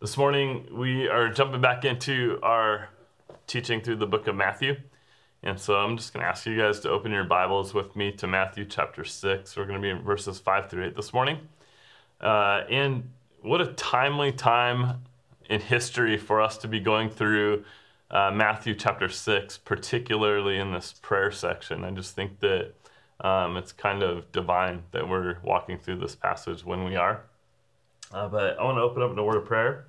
This morning we are jumping back into our teaching through the book of Matthew. And so I'm just going to ask you guys to open your Bibles with me to Matthew chapter 6. We're going to be in verses 5 through 8 this morning. And what a timely time in history for us to be going through Matthew chapter 6, particularly in this prayer section. I just think that it's kind of divine that we're walking through this passage when we are. But I want to open up in a word of prayer,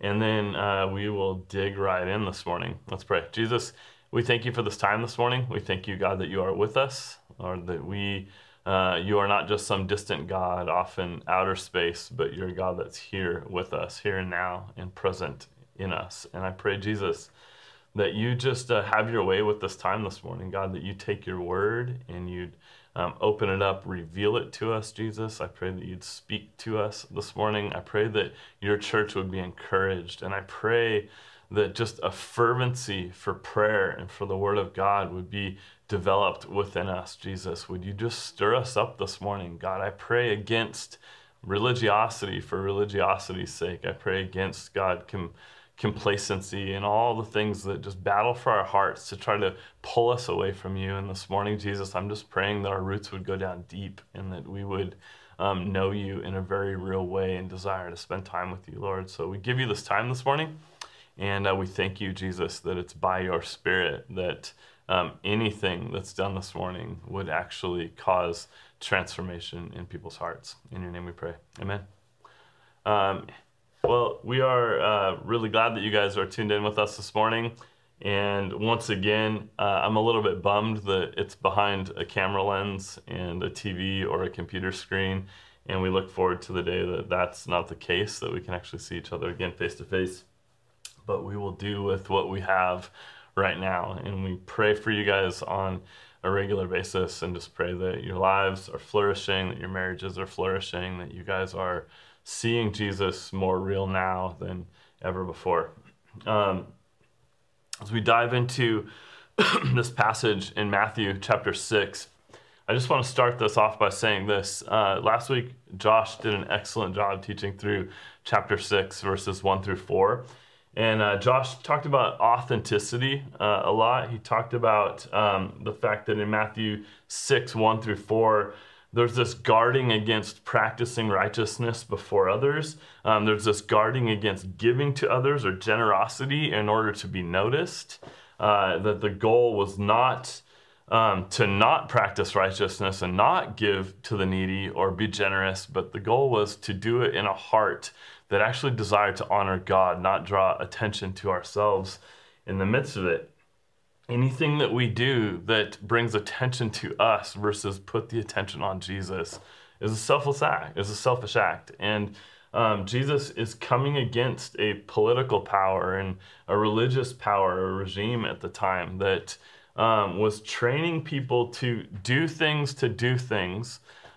and then we will dig right in this morning. Let's pray. Jesus, we thank you for this time this morning. We thank you, God, that you are with us, Lord, that you are not just some distant God off in outer space, but you're a God that's here with us, here and now and present in us. And I pray, Jesus, that you just have your way with this time this morning, God, that you take your word and you'd open it up, reveal it to us, Jesus. I pray that you'd speak to us this morning. I pray that your church would be encouraged. And I pray that just a fervency for prayer and for the word of God would be developed within us, Jesus. Would you just stir us up this morning, God? I pray against religiosity for religiosity's sake. I pray against, God, complacency and all the things that just battle for our hearts to try to pull us away from you. And this morning, Jesus, I'm just praying that our roots would go down deep and that we would know you in a very real way and desire to spend time with you, Lord. So we give you this time this morning, and we thank you, Jesus, that it's by your Spirit that anything that's done this morning would actually cause transformation in people's hearts. In your name we pray. Amen. Well, we are really glad that you guys are tuned in with us this morning. And once again, I'm a little bit bummed that it's behind a camera lens and a TV or a computer screen. And we look forward to the day that that's not the case, that we can actually see each other again face to face. But we will do with what we have right now. And we pray for you guys on a regular basis and just pray that your lives are flourishing, that your marriages are flourishing, that you guys are seeing Jesus more real now than ever before. As we dive into this passage in Matthew chapter 6, I just want to start this off by saying this. Last week, Josh did an excellent job teaching through chapter 6, verses 1 through 4. And Josh talked about authenticity a lot. He talked about the fact that in Matthew 6, 1 through 4, there's this guarding against practicing righteousness before others. There's this guarding against giving to others or generosity in order to be noticed. That the goal was not to not practice righteousness and not give to the needy or be generous, but the goal was to do it in a heart that actually desired to honor God, not draw attention to ourselves in the midst of it. Anything that we do that brings attention to us versus put the attention on Jesus is a selfless act, is a selfish act. And Jesus is coming against a political power and a religious power, a regime at the time that was training people to do things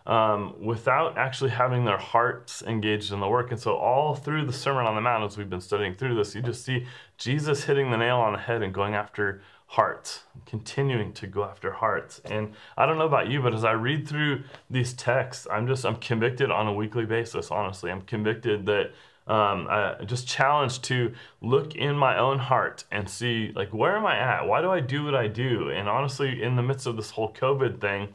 without actually having their hearts engaged in the work. And so all through the Sermon on the Mount, as we've been studying through this, you just see Jesus hitting the nail on the head and going after hearts, continuing to go after hearts. And I don't know about you, but as I read through these texts, I'm convicted on a weekly basis, honestly. I'm convicted that I just challenged to look in my own heart and see, like, where am I at? Why do I do what I do? And honestly, in the midst of this whole COVID thing,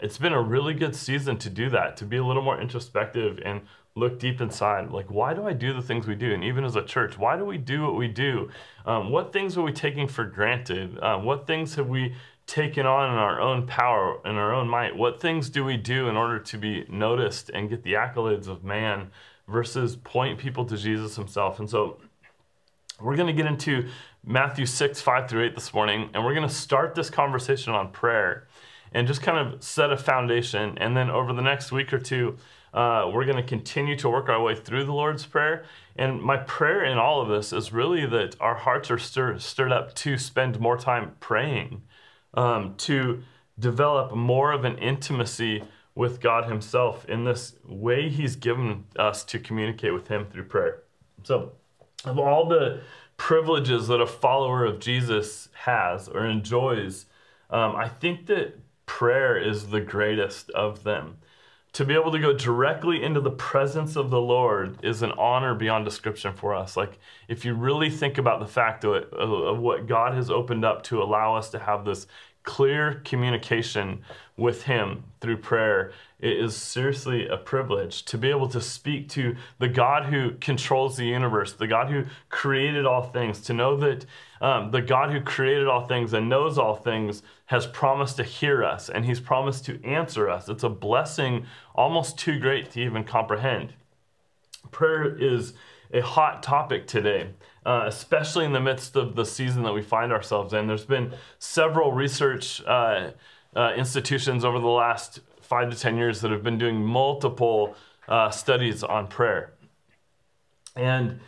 it's been a really good season to do that, to be a little more introspective and look deep inside. Like, why do I do the things we do? And even as a church, why do we do what we do? What things are we taking for granted? What things have we taken on in our own power, in our own might? What things do we do in order to be noticed and get the accolades of man versus point people to Jesus himself? And so we're going to get into Matthew 6, 5 through 8 this morning, and we're going to start this conversation on prayer and just kind of set a foundation. And then over the next week or two, we're going to continue to work our way through the Lord's Prayer. And my prayer in all of this is really that our hearts are stirred up to spend more time praying, to develop more of an intimacy with God himself in this way he's given us to communicate with him through prayer. So of all the privileges that a follower of Jesus has or enjoys, I think that prayer is the greatest of them. To be able to go directly into the presence of the Lord is an honor beyond description for us. Like, if you really think about the fact of what God has opened up to allow us to have this clear communication with Him through prayer, it is seriously a privilege to be able to speak to the God who controls the universe, the God who created all things, to know that the God who created all things and knows all things has promised to hear us, and He's promised to answer us. It's a blessing almost too great to even comprehend. Prayer is a hot topic today, especially in the midst of the season that we find ourselves in. There's been several research institutions over the last 5 to 10 years that have been doing multiple studies on prayer. And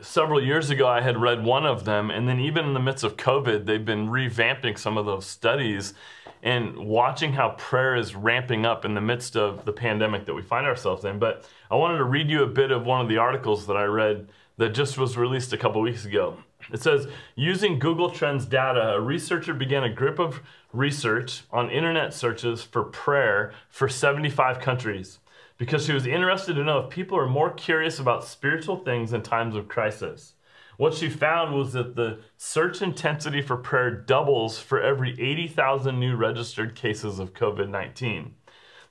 several years ago, I had read one of them, and then even in the midst of COVID, they've been revamping some of those studies, and watching how prayer is ramping up in the midst of the pandemic that we find ourselves in. But I wanted to read you a bit of one of the articles that I read that just was released a couple weeks ago. It says, using Google Trends data, a researcher began a grip of research on internet searches for prayer for 75 countries because she was interested to know if people are more curious about spiritual things in times of crisis. What she found was that the search intensity for prayer doubles for every 80,000 new registered cases of COVID-19.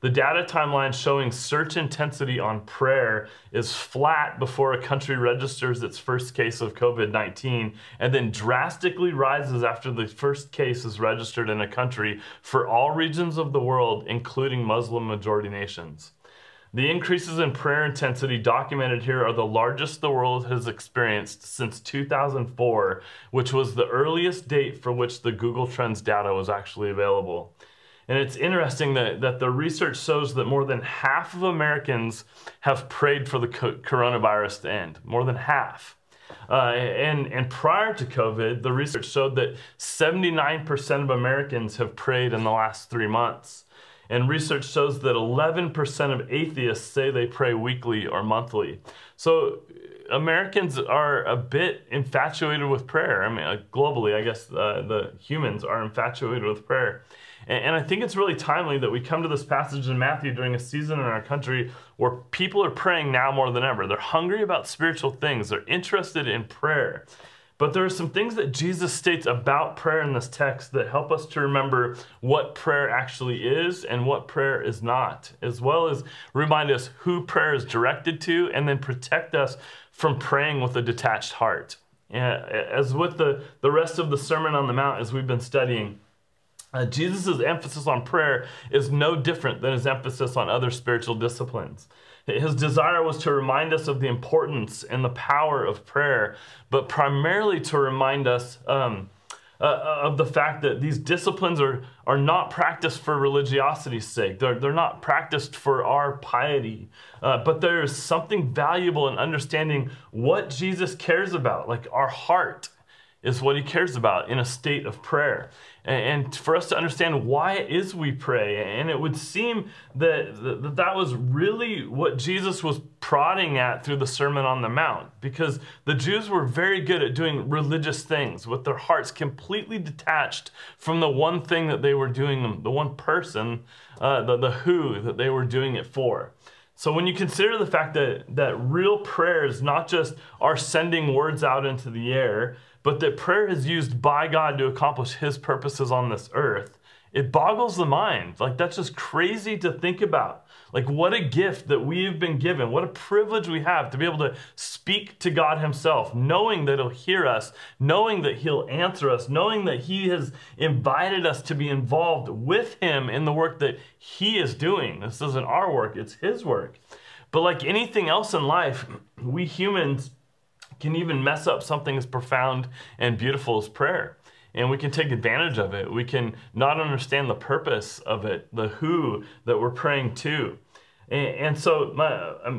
The data timeline showing search intensity on prayer is flat before a country registers its first case of COVID-19 and then drastically rises after the first case is registered in a country for all regions of the world, including Muslim-majority nations. The increases in prayer intensity documented here are the largest the world has experienced since 2004, which was the earliest date for which the Google Trends data was actually available. And it's interesting that the research shows that more than half of Americans have prayed for the coronavirus to end. More than half. And prior to COVID, the research showed that 79% of Americans have prayed in the last 3 months. And research shows that 11% of atheists say they pray weekly or monthly. So Americans are a bit infatuated with prayer. I mean, globally, I guess the humans are infatuated with prayer. And I think it's really timely that we come to this passage in Matthew during a season in our country where people are praying now more than ever. They're hungry about spiritual things. They're interested in prayer. But there are some things that Jesus states about prayer in this text that help us to remember what prayer actually is and what prayer is not, as well as remind us who prayer is directed to, and then protect us from praying with a detached heart. As with the rest of the Sermon on the Mount, as we've been studying, Jesus' emphasis on prayer is no different than His emphasis on other spiritual disciplines. His desire was to remind us of the importance and the power of prayer, but primarily to remind us of the fact that these disciplines are not practiced for religiosity's sake. They're not practiced for our piety, but there is something valuable in understanding what Jesus cares about, like our heart is what He cares about in a state of prayer. And for us to understand why it is we pray. And it would seem that that was really what Jesus was prodding at through the Sermon on the Mount, because the Jews were very good at doing religious things with their hearts completely detached from the one thing that they were doing, the one person, the who that they were doing it for. So when you consider the fact that real prayer is not just our sending words out into the air, but that prayer is used by God to accomplish His purposes on this earth, it boggles the mind. Like, that's just crazy to think about. Like, what a gift that we've been given. What a privilege we have to be able to speak to God Himself, knowing that He'll hear us, knowing that He'll answer us, knowing that He has invited us to be involved with Him in the work that He is doing. This isn't our work, it's His work. But like anything else in life, we humans can even mess up something as profound and beautiful as prayer. And we can take advantage of it. We can not understand the purpose of it, the who that we're praying to. And so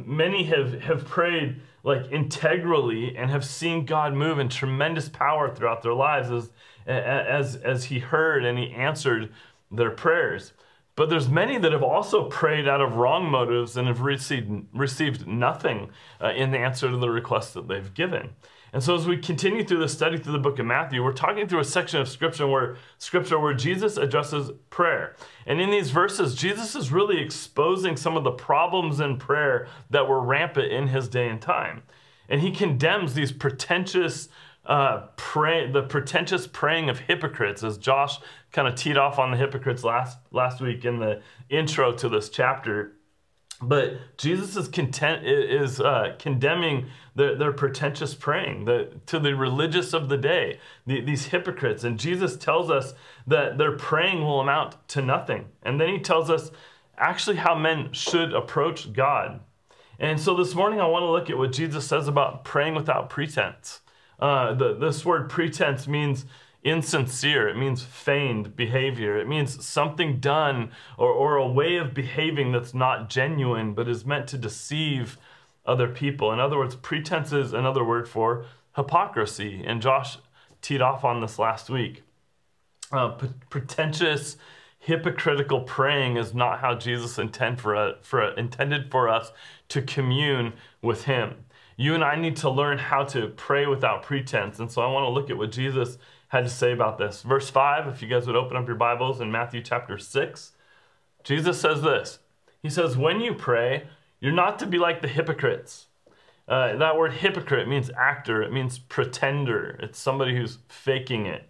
many have prayed like integrally and have seen God move in tremendous power throughout their lives as He heard and He answered their prayers. But there's many that have also prayed out of wrong motives and have received nothing in answer to the request that they've given. And so as we continue through the study through the book of Matthew, we're talking through a section of scripture where Jesus addresses prayer. And in these verses, Jesus is really exposing some of the problems in prayer that were rampant in his day and time. And he condemns these pretentious praying of hypocrites, as Josh kind of teed off on the hypocrites last week in the intro to this chapter. But Jesus is condemning their pretentious praying to the religious of the day, these hypocrites. And Jesus tells us that their praying will amount to nothing. And then he tells us actually how men should approach God. And so this morning I want to look at what Jesus says about praying without pretense. This word pretense means insincere. It means feigned behavior. It means something done or a way of behaving that's not genuine but is meant to deceive other people. In other words, pretense is another word for hypocrisy. And Josh teed off on this last week. Pretentious, hypocritical praying is not how Jesus intended for us to commune with him. You and I need to learn how to pray without pretense. And so I want to look at what Jesus had to say about this. Verse 5, if you guys would open up your Bibles in Matthew chapter 6, Jesus says this. He says, when you pray, you're not to be like the hypocrites. That word hypocrite means actor. It means pretender. It's somebody who's faking it.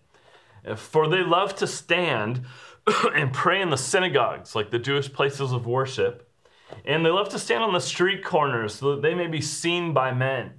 For they love to stand and pray in the synagogues, like the Jewish places of worship. And they love to stand on the street corners so that they may be seen by men.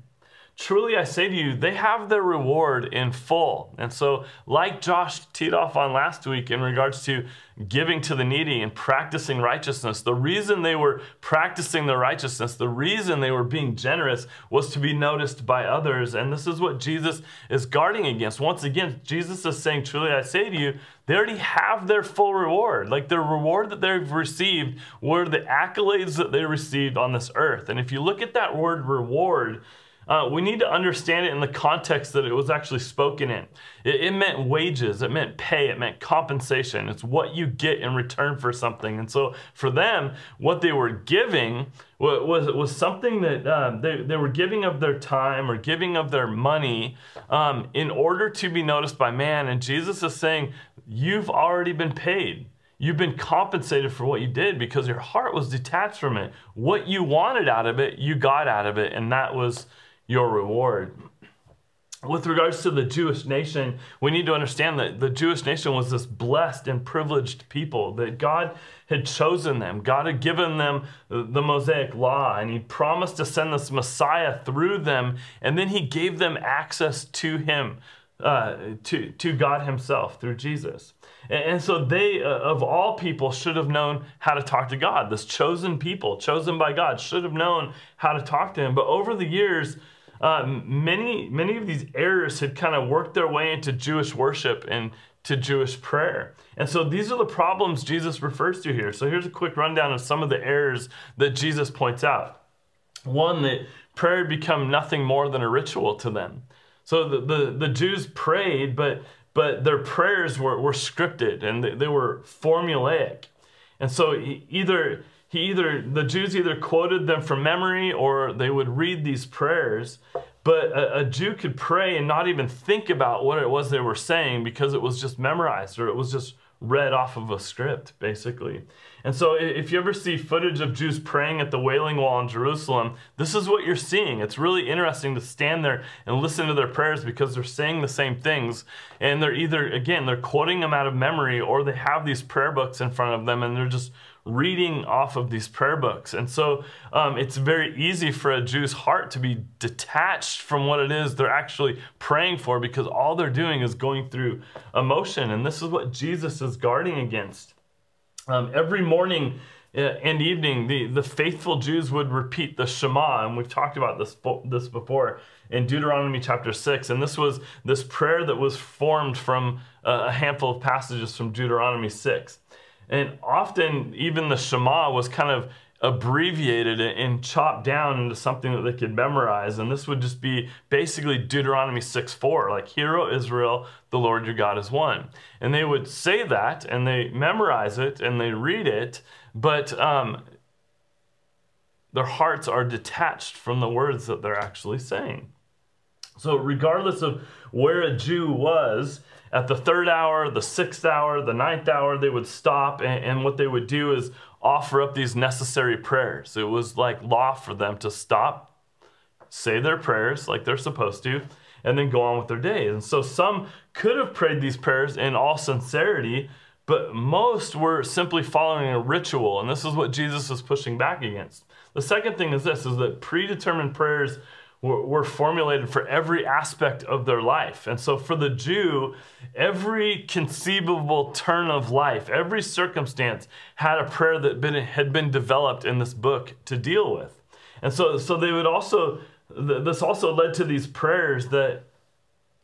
Truly, I say to you, they have their reward in full. And so, like Josh teed off on last week in regards to giving to the needy and practicing righteousness, the reason they were practicing their righteousness, the reason they were being generous was to be noticed by others. And this is what Jesus is guarding against. Once again, Jesus is saying, truly, I say to you, they already have their full reward. Like the reward that they've received were the accolades that they received on this earth. And if you look at that word reward, we need to understand it in the context that it was actually spoken in. It meant wages, it meant pay, it meant compensation. It's what you get in return for something. And so for them, what they were giving was something that they were giving of their time or giving of their money in order to be noticed by man. And Jesus is saying, you've already been paid. You've been compensated for what you did because your heart was detached from it. What you wanted out of it, you got out of it, and that was your reward. With regards to the Jewish nation, we need to understand that the Jewish nation was this blessed and privileged people, that God had chosen them. God had given them the Mosaic Law, and he promised to send this Messiah through them, and then he gave them access to him, to God himself through Jesus. And so they, of all people, should have known how to talk to God. This chosen people, chosen by God, should have known how to talk to him. But over the years, many of these errors had kind of worked their way into Jewish worship and to Jewish prayer. And so these are the problems Jesus refers to here. So here's a quick rundown of some of the errors that Jesus points out. One, that prayer had become nothing more than a ritual to them. So the Jews prayed, but their prayers were scripted and they were formulaic. And so the Jews either quoted them from memory or they would read these prayers. But a Jew could pray and not even think about what it was they were saying because it was just memorized or it was just read off of a script, basically. And so if you ever see footage of Jews praying at the Wailing Wall in Jerusalem, this is what you're seeing. It's really interesting to stand there and listen to their prayers because they're saying the same things. And they're either, again, they're quoting them out of memory or they have these prayer books in front of them and they're just reading off of these prayer books. And so it's very easy for a Jew's heart to be detached from what it is they're actually praying for because all they're doing is going through emotion. And this is what Jesus is guarding against. Every morning and evening, the faithful Jews would repeat the Shema, and we've talked about this before in Deuteronomy chapter 6, and this was this prayer that was formed from a handful of passages from Deuteronomy 6. And often, even the Shema was kind of abbreviated it and chopped down into something that they could memorize. And this would just be basically Deuteronomy 6:4, like, "Hear, O Israel, the Lord your God is one." And they would say that, and they memorize it, and they read it, but their hearts are detached from the words that they're actually saying. So regardless of where a Jew was, at the third hour, the sixth hour, the ninth hour, they would stop, and what they would do is offer up these necessary prayers. It was like law for them to stop, say their prayers like they're supposed to, and then go on with their day. And so some could have prayed these prayers in all sincerity, but most were simply following a ritual, and this is what Jesus was pushing back against. The second thing is this, is that predetermined prayers were formulated for every aspect of their life. And so for the Jew, every conceivable turn of life, every circumstance had a prayer that had been developed in this book to deal with. And so they would also, this also led to these prayers that,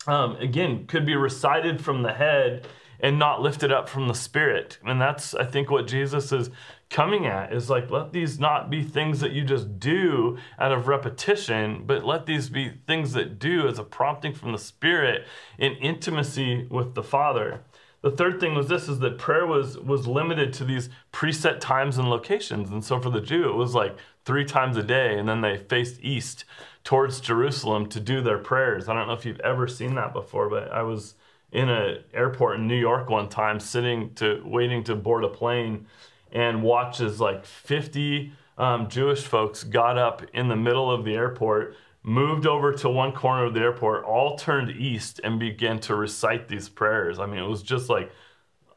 again, could be recited from the head and not lifted up from the spirit. And that's, I think, what Jesus is coming at, is like, let these not be things that you just do out of repetition, but let these be things that do as a prompting from the Spirit in intimacy with the Father. The third thing was this, is that prayer was limited to these preset times and locations. And so for the Jew, it was like 3 times a day, and then they faced east towards Jerusalem to do their prayers. I don't know if you've ever seen that before, but I was in an airport in New York one time, waiting to board a plane, and watch as like 50 Jewish folks got up in the middle of the airport, moved over to one corner of the airport, all turned east, and began to recite these prayers. I mean, it was just like,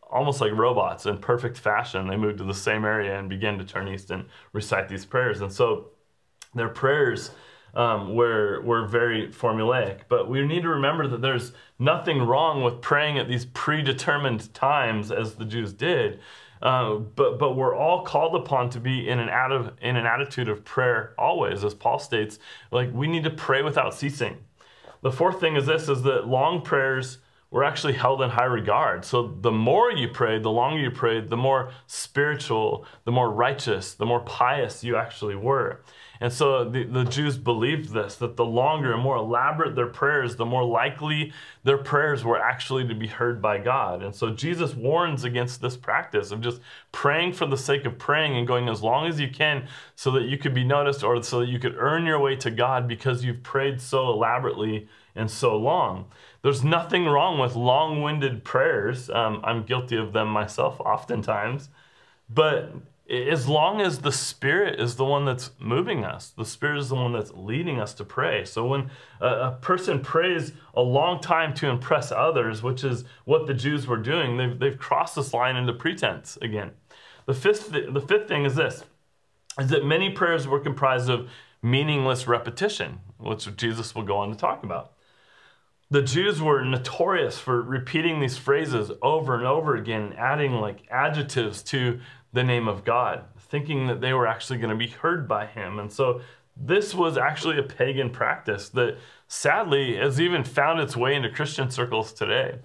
almost like robots in perfect fashion. They moved to the same area and began to turn east and recite these prayers. And so their prayers were very formulaic. But we need to remember that there's nothing wrong with praying at these predetermined times as the Jews did, but we're all called upon to be in an attitude of prayer always, as Paul states, like we need to pray without ceasing. The fourth thing is this, is that long prayers were actually held in high regard. So the more you prayed, the longer you prayed, the more spiritual, the more righteous, the more pious you actually were. And so the Jews believed this, that the longer and more elaborate their prayers, the more likely their prayers were actually to be heard by God. And so Jesus warns against this practice of just praying for the sake of praying and going as long as you can so that you could be noticed or so that you could earn your way to God because you've prayed so elaborately and so long. There's nothing wrong with long-winded prayers. I'm guilty of them myself oftentimes, but as long as the Spirit is the one that's moving us, the Spirit is the one that's leading us to pray. So when a person prays a long time to impress others, which is what the Jews were doing, they've crossed this line into pretense again. The fifth thing is this, is that many prayers were comprised of meaningless repetition, which Jesus will go on to talk about. The Jews were notorious for repeating these phrases over and over again, adding like adjectives to the name of God, thinking that they were actually going to be heard by him. And so this was actually a pagan practice that sadly has even found its way into Christian circles today.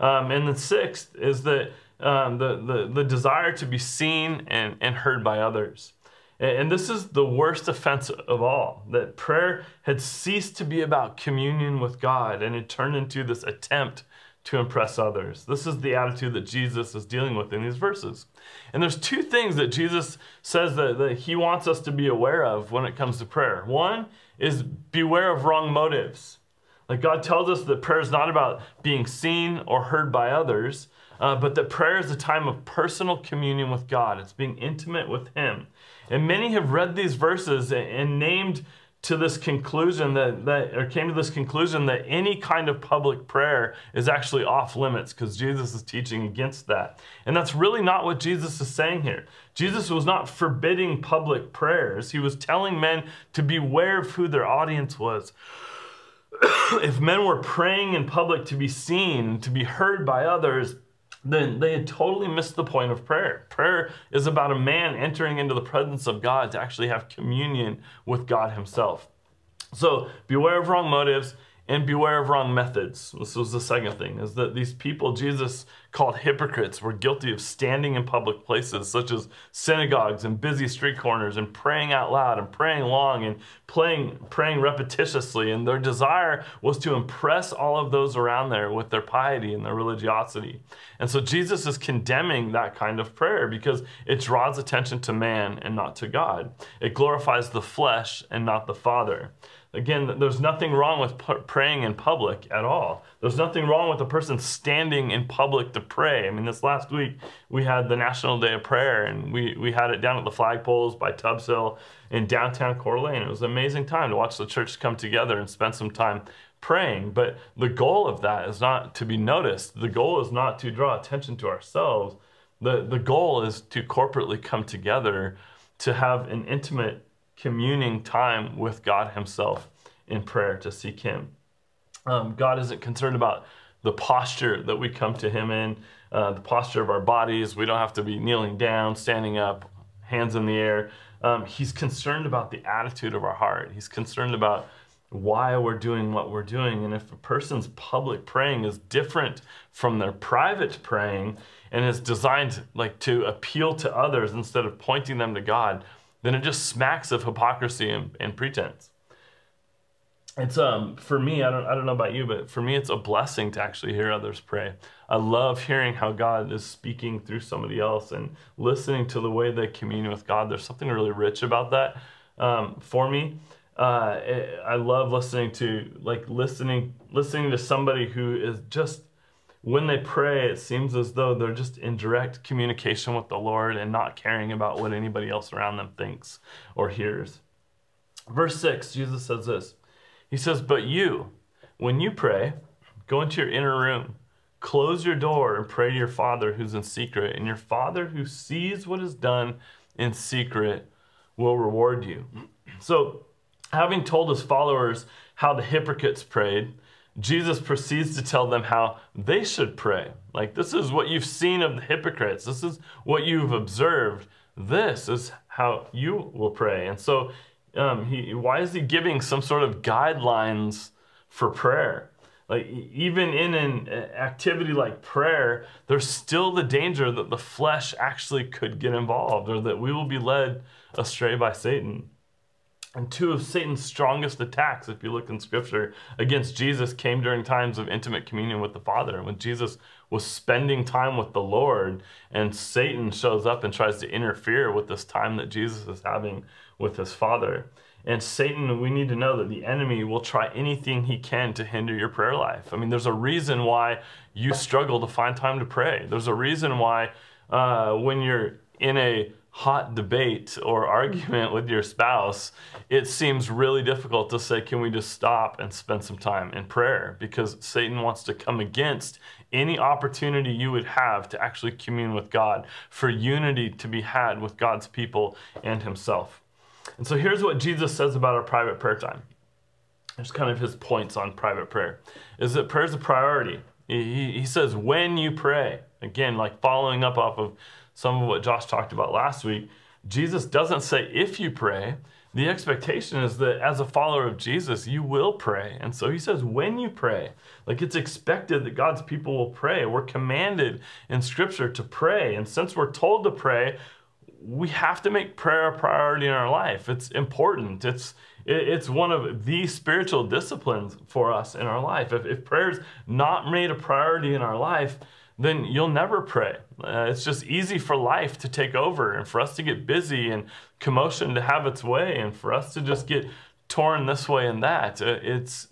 And the sixth is that the desire to be seen and heard by others. And this is the worst offense of all, that prayer had ceased to be about communion with God and it turned into this attempt to impress others. This is the attitude that Jesus is dealing with in these verses. And there's two things that Jesus says that he wants us to be aware of when it comes to prayer. One is beware of wrong motives. Like God tells us that prayer is not about being seen or heard by others, but that prayer is a time of personal communion with God. It's being intimate with him. And many have read these verses and named to this conclusion that any kind of public prayer is actually off limits because Jesus is teaching against that. And that's really not what Jesus is saying here. Jesus was not forbidding public prayers. He was telling men to beware of who their audience was. If men were praying in public to be seen, to be heard by others, then they had totally missed the point of prayer. Prayer is about a man entering into the presence of God to actually have communion with God himself. So beware of wrong motives And beware of wrong methods. This was the second thing, is that these people Jesus called hypocrites were guilty of standing in public places, such as synagogues and busy street corners, and praying out loud and praying long and praying repetitiously. And their desire was to impress all of those around there with their piety and their religiosity. And so Jesus is condemning that kind of prayer because it draws attention to man and not to God. It glorifies the flesh and not the Father. Again, there's nothing wrong with praying in public at all. There's nothing wrong with a person standing in public to pray. I mean, this last week, we had the National Day of Prayer, and we had it down at the flagpoles by Tubbs Hill in downtown Coeur d'Alene. It was an amazing time to watch the church come together and spend some time praying. But the goal of that is not to be noticed. The goal is not to draw attention to ourselves. The goal is to corporately come together to have an intimate communing time with God himself in prayer, to seek him. God isn't concerned about the posture that we come to him in, the posture of our bodies. We don't have to be kneeling down, standing up, hands in the air. He's concerned about the attitude of our heart. He's concerned about why we're doing what we're doing. And if a person's public praying is different from their private praying and is designed like to appeal to others instead of pointing them to God, then it just smacks of hypocrisy and pretense. It's for me, I don't know about you, but for me, it's a blessing to actually hear others pray. I love hearing how God is speaking through somebody else and listening to the way they commune with God. There's something really rich about that for me. I love listening to listening to somebody who is just, when they pray, it seems as though they're just in direct communication with the Lord and not caring about what anybody else around them thinks or hears. Verse 6, Jesus says this. He says, "But you, when you pray, go into your inner room, close your door, and pray to your Father who's in secret. And your Father who sees what is done in secret will reward you." So, having told his followers how the hypocrites prayed, Jesus proceeds to tell them how they should pray. Like, this is what you've seen of the hypocrites. This is what you've observed. This is how you will pray. And so why is he giving some sort of guidelines for prayer? Like, even in an activity like prayer, there's still the danger that the flesh actually could get involved, or that we will be led astray by Satan. And two of Satan's strongest attacks, if you look in Scripture, against Jesus came during times of intimate communion with the Father. When Jesus was spending time with the Lord, and Satan shows up and tries to interfere with this time that Jesus is having with his Father. And Satan, we need to know that the enemy will try anything he can to hinder your prayer life. I mean, there's a reason why you struggle to find time to pray. There's a reason why when you're in a hot debate or argument with your spouse, it seems really difficult to say, can we just stop and spend some time in prayer? Because Satan wants to come against any opportunity you would have to actually commune with God, for unity to be had with God's people and himself. And so here's what Jesus says about our private prayer time. There's kind of his points on private prayer, is that prayer is a priority. He says, when you pray, again, like following up off of some of what Josh talked about last week, Jesus doesn't say if you pray. The expectation is that as a follower of Jesus, you will pray. And so he says, when you pray, like, it's expected that God's people will pray. We're commanded in Scripture to pray. And since we're told to pray, we have to make prayer a priority in our life. It's important. It's one of the spiritual disciplines for us in our life. If prayer's not made a priority in our life, then you'll never pray. It's just easy for life to take over and for us to get busy and commotion to have its way and for us to just get torn this way and that.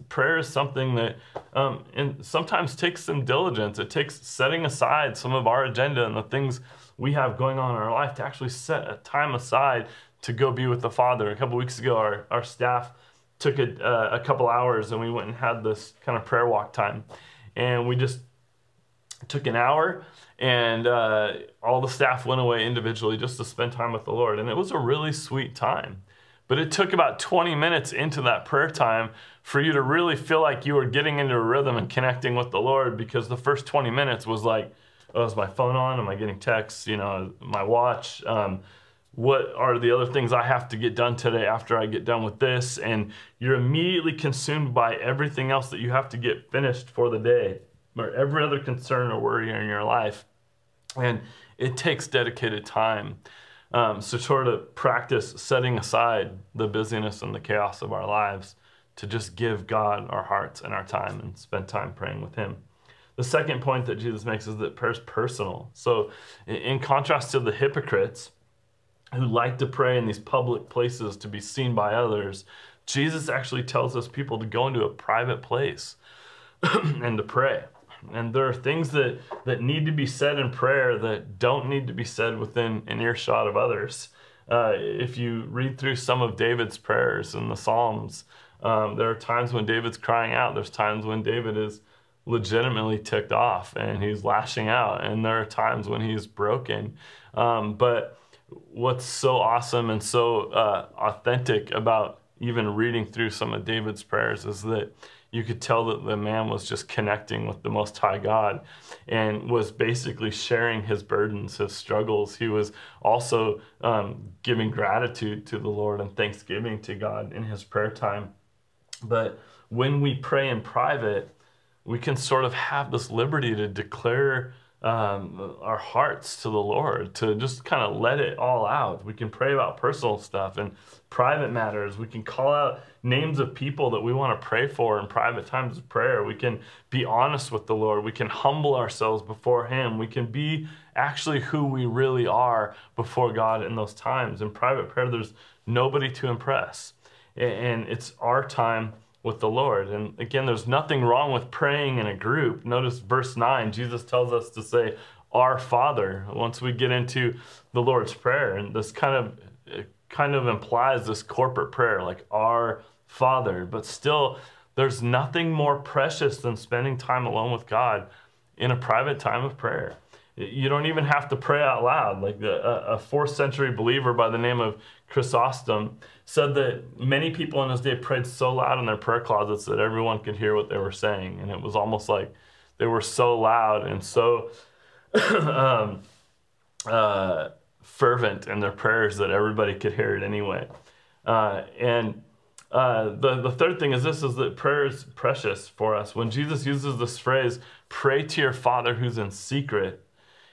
Prayer is something that and sometimes takes some diligence. It takes setting aside some of our agenda and the things we have going on in our life to actually set a time aside to go be with the Father. A couple weeks ago, our staff took a couple hours and we went and had this kind of prayer walk time. And we just took an hour, and all the staff went away individually just to spend time with the Lord. And it was a really sweet time. But it took about 20 minutes into that prayer time for you to really feel like you were getting into a rhythm and connecting with the Lord, because the first 20 minutes was like, oh, is my phone on? Am I getting texts? You know, my watch? what are the other things I have to get done today after I get done with this? And you're immediately consumed by everything else that you have to get finished for the day, or every other concern or worry in your life. And it takes dedicated time. So sort of practice setting aside the busyness and the chaos of our lives to just give God our hearts and our time and spend time praying with him. The second point that Jesus makes is that prayer is personal. So in contrast to the hypocrites who like to pray in these public places to be seen by others, Jesus actually tells us people to go into a private place and to pray. And there are things that need to be said in prayer that don't need to be said within an earshot of others. If you read through some of David's prayers in the Psalms, there are times when David's crying out. There's times when David is legitimately ticked off and he's lashing out. And there are times when he's broken. But what's so awesome and so authentic about even reading through some of David's prayers is that you could tell that the man was just connecting with the Most High God and was basically sharing his burdens, his struggles. He was also giving gratitude to the Lord and thanksgiving to God in his prayer time. But when we pray in private, we can sort of have this liberty to declare our hearts to the Lord, to just kind of let it all out. We can pray about personal stuff and private matters. We can call out names of people that we want to pray for in private times of prayer. We can be honest with the Lord. We can humble ourselves before him. We can be actually who we really are before God in those times. In private prayer, there's nobody to impress. And it's our time with the Lord. And again, there's nothing wrong with praying in a group. Notice verse 9, Jesus tells us to say, Our Father, once we get into the Lord's Prayer. And this kind of implies this corporate prayer, like Our Father. But still, there's nothing more precious than spending time alone with God in a private time of prayer. You don't even have to pray out loud. Like a 4th century believer by the name of Chrysostom said that many people in his day prayed so loud in their prayer closets that everyone could hear what they were saying. And it was almost like they were so loud and so fervent in their prayers that everybody could hear it anyway. The third thing is this, is that prayer is precious for us. When Jesus uses this phrase, pray to your Father who's in secret,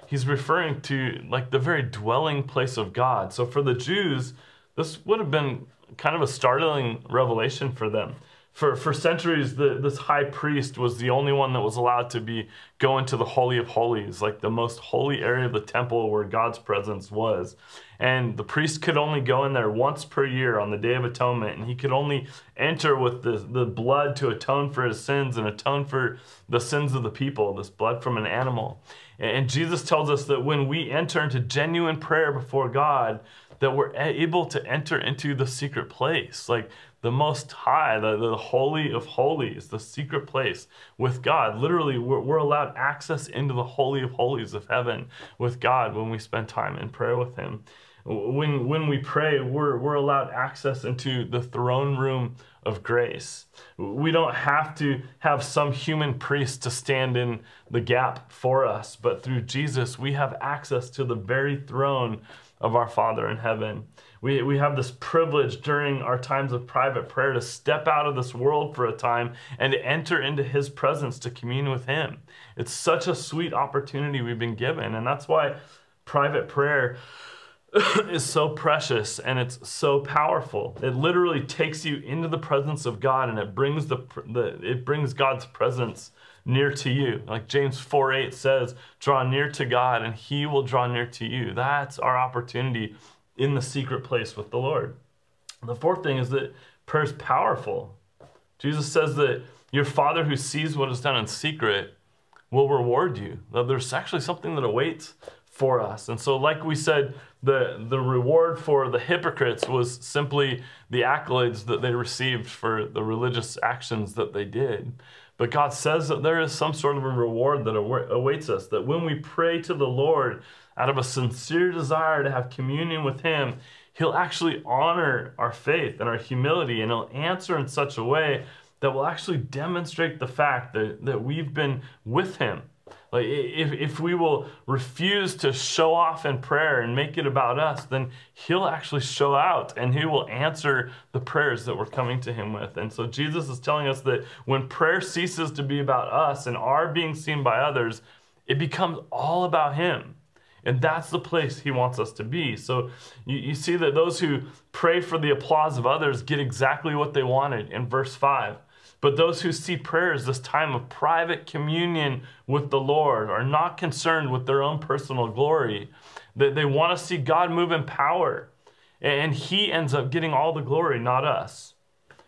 he's referring to like the very dwelling place of God. So for the Jews, this would have been kind of a startling revelation for them. For centuries, this high priest was the only one that was allowed to go into the Holy of Holies, like the most holy area of the temple where God's presence was. And the priest could only go in there once per year on the Day of Atonement, and he could only enter with the blood to atone for his sins and atone for the sins of the people, this blood from an animal. And Jesus tells us that when we enter into genuine prayer before God, that we're able to enter into the secret place, like the Most High, the Holy of Holies, the secret place with God. Literally, we're allowed access into the Holy of Holies of heaven with God when we spend time in prayer with him. When we pray, we're allowed access into the throne room of grace. We don't have to have some human priest to stand in the gap for us, but through Jesus, we have access to the very throne of our Father in heaven. We have this privilege during our times of private prayer to step out of this world for a time and to enter into his presence to commune with him. It's such a sweet opportunity we've been given, and that's why private prayer is so precious and it's so powerful. It literally takes you into the presence of God, and it brings it brings God's presence near to you. Like James 4:8 says, draw near to God and he will draw near to you. That's our opportunity in the secret place with the Lord. The fourth thing is that prayer is powerful. Jesus says that your Father who sees what is done in secret will reward you. Now, there's actually something that awaits for us. And so like we said, the reward for the hypocrites was simply the accolades that they received for the religious actions that they did. But God says that there is some sort of a reward that awaits us, that when we pray to the Lord out of a sincere desire to have communion with him, he'll actually honor our faith and our humility, and he'll answer in such a way that will actually demonstrate the fact that we've been with him Like if we will refuse to show off in prayer and make it about us, then he'll actually show out and he will answer the prayers that we're coming to him with. And so Jesus is telling us that when prayer ceases to be about us and our being seen by others, it becomes all about him. And that's the place he wants us to be. So you see that those who pray for the applause of others get exactly what they wanted in verse 5. But those who see prayer as this time of private communion with the Lord are not concerned with their own personal glory. They want to see God move in power. And he ends up getting all the glory, not us.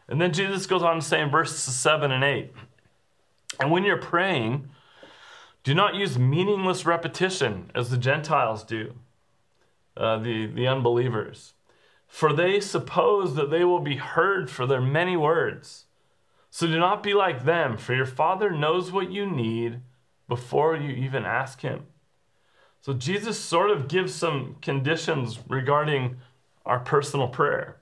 And then Jesus goes on to say in verses 7 and 8, and when you're praying, do not use meaningless repetition as the Gentiles do, the unbelievers. For they suppose that they will be heard for their many words. So do not be like them, for your Father knows what you need before you even ask him. So Jesus sort of gives some conditions regarding our personal prayer.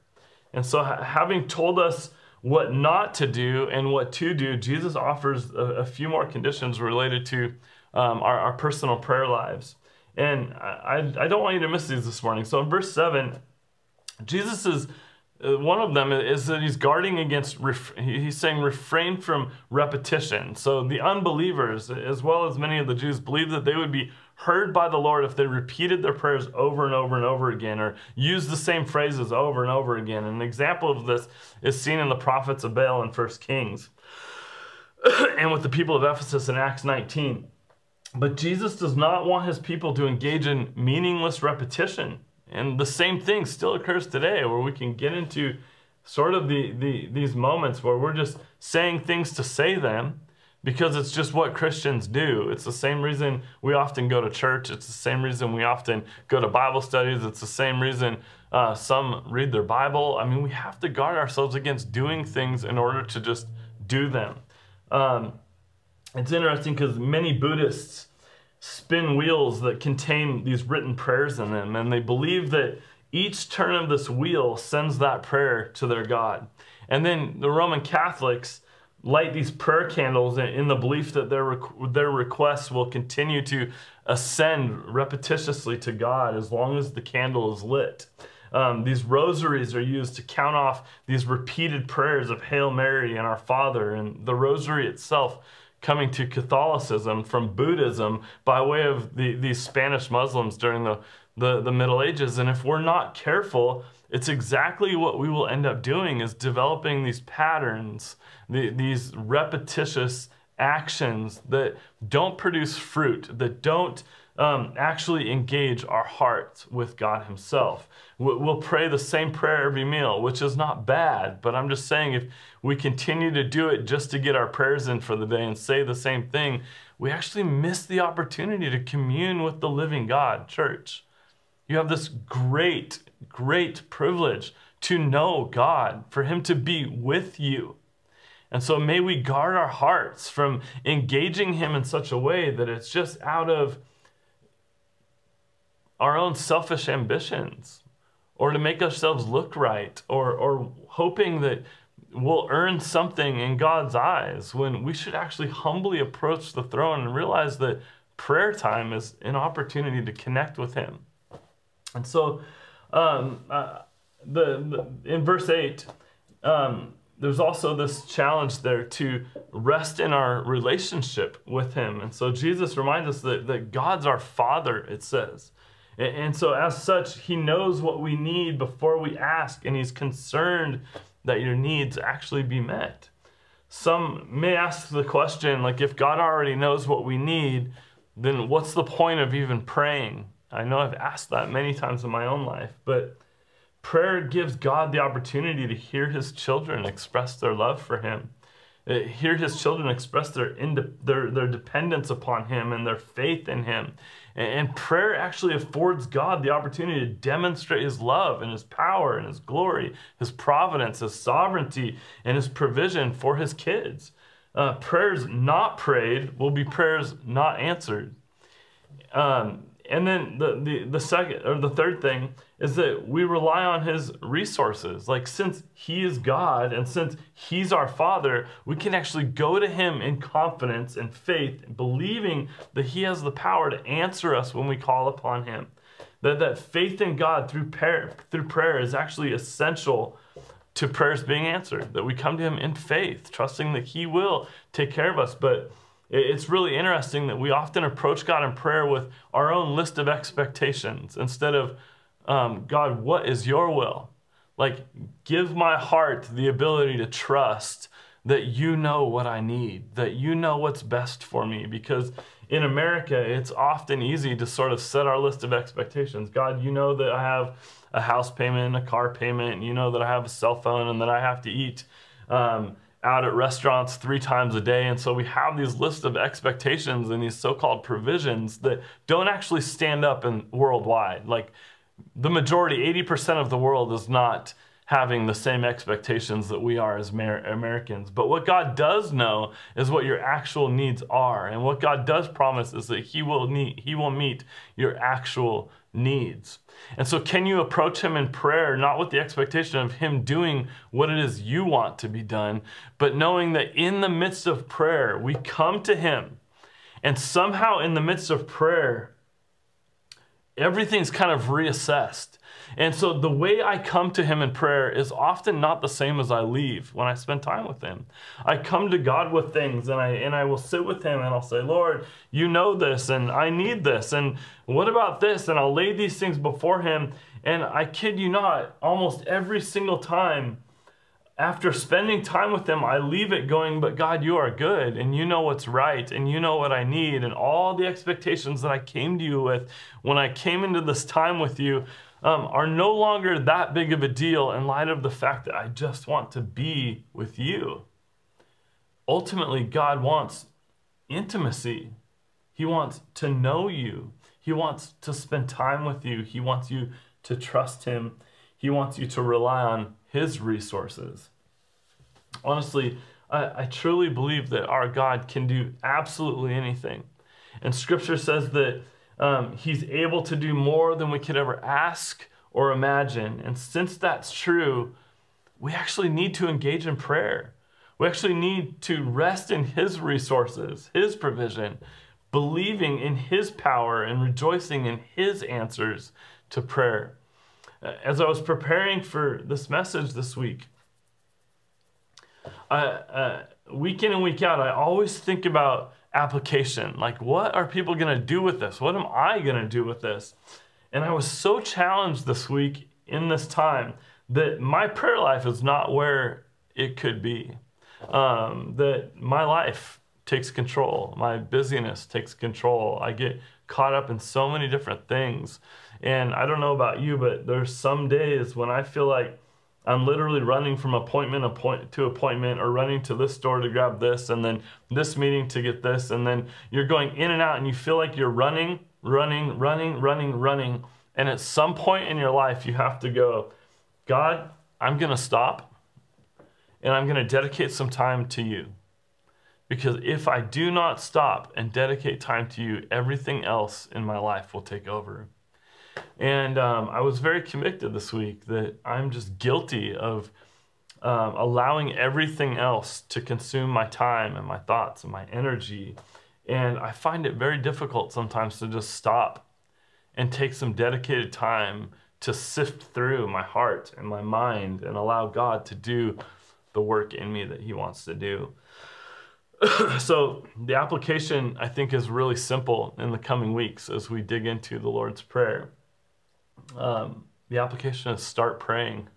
And so having told us what not to do and what to do, Jesus offers a few more conditions related to our personal prayer lives. And I don't want you to miss these this morning. So in verse 7, Jesus is, one of them is that he's guarding against, he's saying refrain from repetition. So the unbelievers, as well as many of the Jews, believed that they would be heard by the Lord if they repeated their prayers over and over and over again, or used the same phrases over and over again. An example of this is seen in the prophets of Baal in 1 Kings and with the people of Ephesus in Acts 19. But Jesus does not want his people to engage in meaningless repetition. And the same thing still occurs today, where we can get into sort of these moments where we're just saying things to say them, because it's just what Christians do. It's the same reason we often go to church. It's the same reason we often go to Bible studies. It's the same reason some read their Bible. I mean, we have to guard ourselves against doing things in order to just do them. It's interesting because many Buddhists spin wheels that contain these written prayers in them, and they believe that each turn of this wheel sends that prayer to their God. And then the Roman Catholics light these prayer candles in the belief that their requests will continue to ascend repetitiously to God as long as the candle is lit. These rosaries are used to count off these repeated prayers of Hail Mary and Our Father, and the rosary itself coming to Catholicism from Buddhism by way of these Spanish Muslims during the Middle Ages. And if we're not careful, it's exactly what we will end up doing, is developing these patterns, these repetitious actions that don't produce fruit, that don't actually engage our hearts with God himself. We'll pray the same prayer every meal, which is not bad, but I'm just saying if we continue to do it just to get our prayers in for the day and say the same thing, we actually miss the opportunity to commune with the living God. Church, you have this great, great privilege to know God, for him to be with you. And so may we guard our hearts from engaging him in such a way that it's just out of our own selfish ambitions, or to make ourselves look right, or hoping that we'll earn something in God's eyes, when we should actually humbly approach the throne and realize that prayer time is an opportunity to connect with him. And so in verse 8, there's also this challenge there to rest in our relationship with him. And so Jesus reminds us that God's our Father, it says. And so as such, he knows what we need before we ask, and he's concerned that your needs actually be met. Some may ask the question, like, if God already knows what we need, then what's the point of even praying? I know I've asked that many times in my own life, but prayer gives God the opportunity to hear his children express their love for him, hear his children express their dependence upon him and their faith in him. And prayer actually affords God the opportunity to demonstrate his love and his power and his glory, his providence, his sovereignty, and his provision for his kids. Prayers not prayed will be prayers not answered. And then the second or the third thing is that we rely on his resources. Like, since he is God and since he's our Father, we can actually go to him in confidence and faith, believing that he has the power to answer us when we call upon him. That faith in God through prayer is actually essential to prayers being answered. That we come to him in faith, trusting that he will take care of us. But it's really interesting that we often approach God in prayer with our own list of expectations instead of, God, what is your will? Like, give my heart the ability to trust that you know what I need, that you know what's best for me. Because in America, it's often easy to sort of set our list of expectations. God, you know that I have a house payment, a car payment, and you know that I have a cell phone and that I have to eat out at restaurants 3 times a day. And so we have these lists of expectations and these so-called provisions that don't actually stand up in worldwide. Like, the majority, 80% of the world is not having the same expectations that we are as Americans. But what God does know is what your actual needs are. And what God does promise is that he will meet your actual needs. And so can you approach him in prayer, not with the expectation of him doing what it is you want to be done, but knowing that in the midst of prayer, we come to him, and somehow in the midst of prayer, everything's kind of reassessed. And so the way I come to him in prayer is often not the same as I leave when I spend time with him. I come to God with things, and I will sit with him, and I'll say, Lord, you know this, and I need this, and what about this? And I'll lay these things before him. And I kid you not, almost every single time after spending time with him, I leave it going, but God, you are good, and you know what's right, and you know what I need, and all the expectations that I came to you with when I came into this time with you are no longer that big of a deal in light of the fact that I just want to be with you. Ultimately, God wants intimacy. He wants to know you. He wants to spend time with you. He wants you to trust him. He wants you to rely on his resources. Honestly, I truly believe that our God can do absolutely anything. And Scripture says that he's able to do more than we could ever ask or imagine. And since that's true, we actually need to engage in prayer. We actually need to rest in his resources, his provision, believing in his power and rejoicing in his answers to prayer. As I was preparing for this message this week, week in and week out, I always think about application. Like, what are people going to do with this? What am I going to do with this? And I was so challenged this week in this time that my prayer life is not where it could be. That my life takes control. My busyness takes control. I get caught up in so many different things. And I don't know about you, but there's some days when I feel like I'm literally running from appointment to appointment, or running to this store to grab this, and then this meeting to get this, and then you're going in and out, and you feel like you're running. And at some point in your life, you have to go, God, I'm going to stop, and I'm going to dedicate some time to you. Because if I do not stop and dedicate time to you, everything else in my life will take over. And I was very convicted this week that I'm just guilty of allowing everything else to consume my time and my thoughts and my energy. And I find it very difficult sometimes to just stop and take some dedicated time to sift through my heart and my mind and allow God to do the work in me that he wants to do. So the application, I think, is really simple in the coming weeks as we dig into the Lord's Prayer. The application is start praying.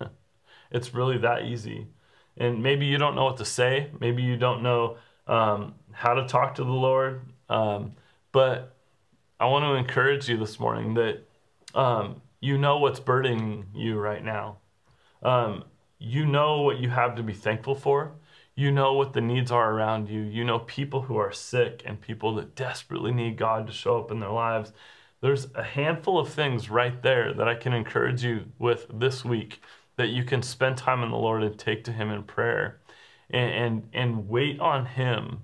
It's really that easy. And maybe you don't know what to say. Maybe you don't know how to talk to the Lord. But I want to encourage you this morning that you know what's burdening you right now. You know what you have to be thankful for. You know what the needs are around you. You know people who are sick and people that desperately need God to show up in their lives. There's a handful of things right there that I can encourage you with this week, that you can spend time in the Lord and take to him in prayer and wait on him.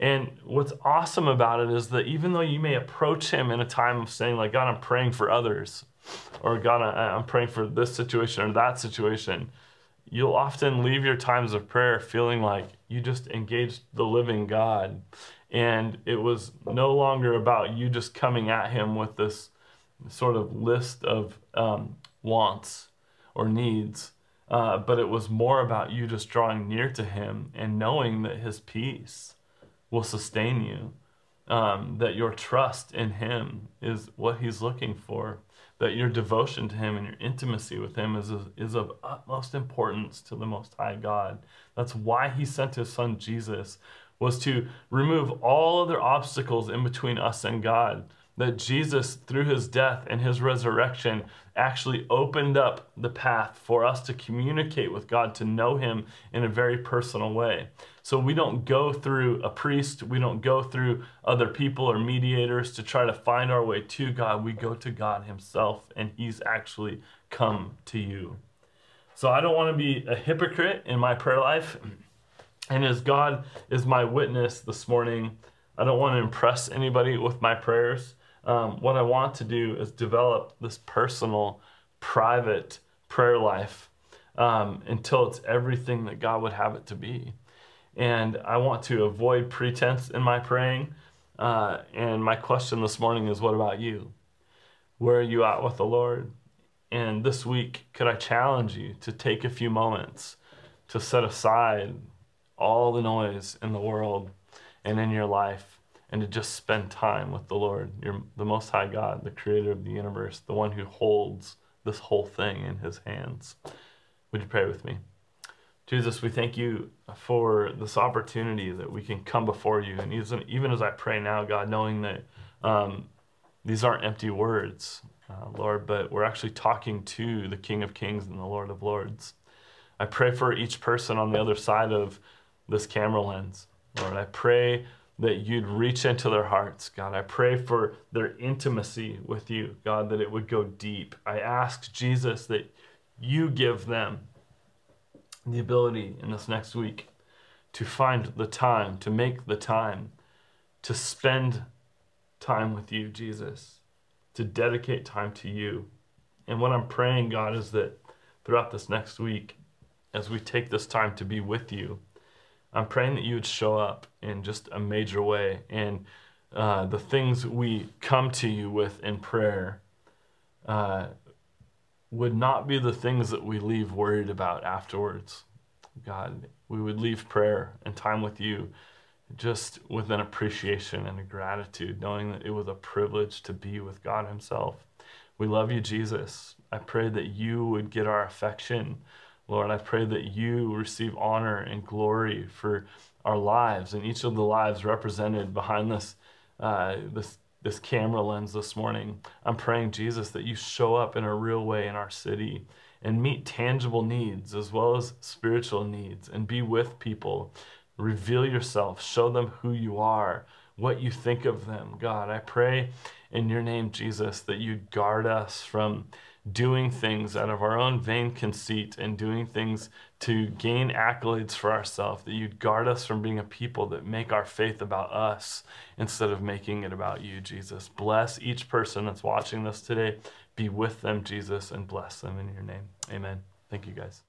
And what's awesome about it is that even though you may approach him in a time of saying, like, God, I'm praying for others, or God, I'm praying for this situation or that situation, you'll often leave your times of prayer feeling like you just engaged the living God. And it was no longer about you just coming at him with this sort of list of wants or needs, but it was more about you just drawing near to him and knowing that his peace will sustain you, that your trust in him is what he's looking for, that your devotion to him and your intimacy with him is of utmost importance to the Most High God. That's why he sent his son Jesus, was to remove all other obstacles in between us and God. That Jesus, through his death and his resurrection, actually opened up the path for us to communicate with God, to know him in a very personal way. So we don't go through a priest, we don't go through other people or mediators to try to find our way to God. We go to God himself, and he's actually come to you. So I don't want to be a hypocrite in my prayer life. And as God is my witness this morning, I don't want to impress anybody with my prayers. What I want to do is develop this personal, private prayer life until it's everything that God would have it to be. And I want to avoid pretense in my praying. And my question this morning is, what about you? Where are you at with the Lord? And this week, could I challenge you to take a few moments to set aside all the noise in the world and in your life, and to just spend time with the Lord, the Most High God, the creator of the universe, the one who holds this whole thing in his hands. Would you pray with me? Jesus, we thank you for this opportunity that we can come before you. And even as I pray now, God, knowing that these aren't empty words, Lord, but we're actually talking to the King of Kings and the Lord of Lords. I pray for each person on the other side of this camera lens. Lord, I pray that you'd reach into their hearts, God. I pray for their intimacy with you, God, that it would go deep. I ask, Jesus, that you give them the ability in this next week to find the time, to make the time, to spend time with you, Jesus, to dedicate time to you. And what I'm praying, God, is that throughout this next week, as we take this time to be with you, I'm praying that you would show up in just a major way. And the things we come to you with in prayer would not be the things that we leave worried about afterwards. God, we would leave prayer and time with you just with an appreciation and a gratitude, knowing that it was a privilege to be with God himself. We love you, Jesus. I pray that you would get our affection. Lord, I pray that you receive honor and glory for our lives and each of the lives represented behind this this camera lens this morning. I'm praying, Jesus, that you show up in a real way in our city and meet tangible needs as well as spiritual needs, and be with people. Reveal yourself. Show them who you are, what you think of them. God, I pray in your name, Jesus, that you guard us from doing things out of our own vain conceit and doing things to gain accolades for ourselves, that you'd guard us from being a people that make our faith about us instead of making it about you, Jesus. Bless each person that's watching this today. Be with them, Jesus, and bless them in your name. Amen. Thank you, guys.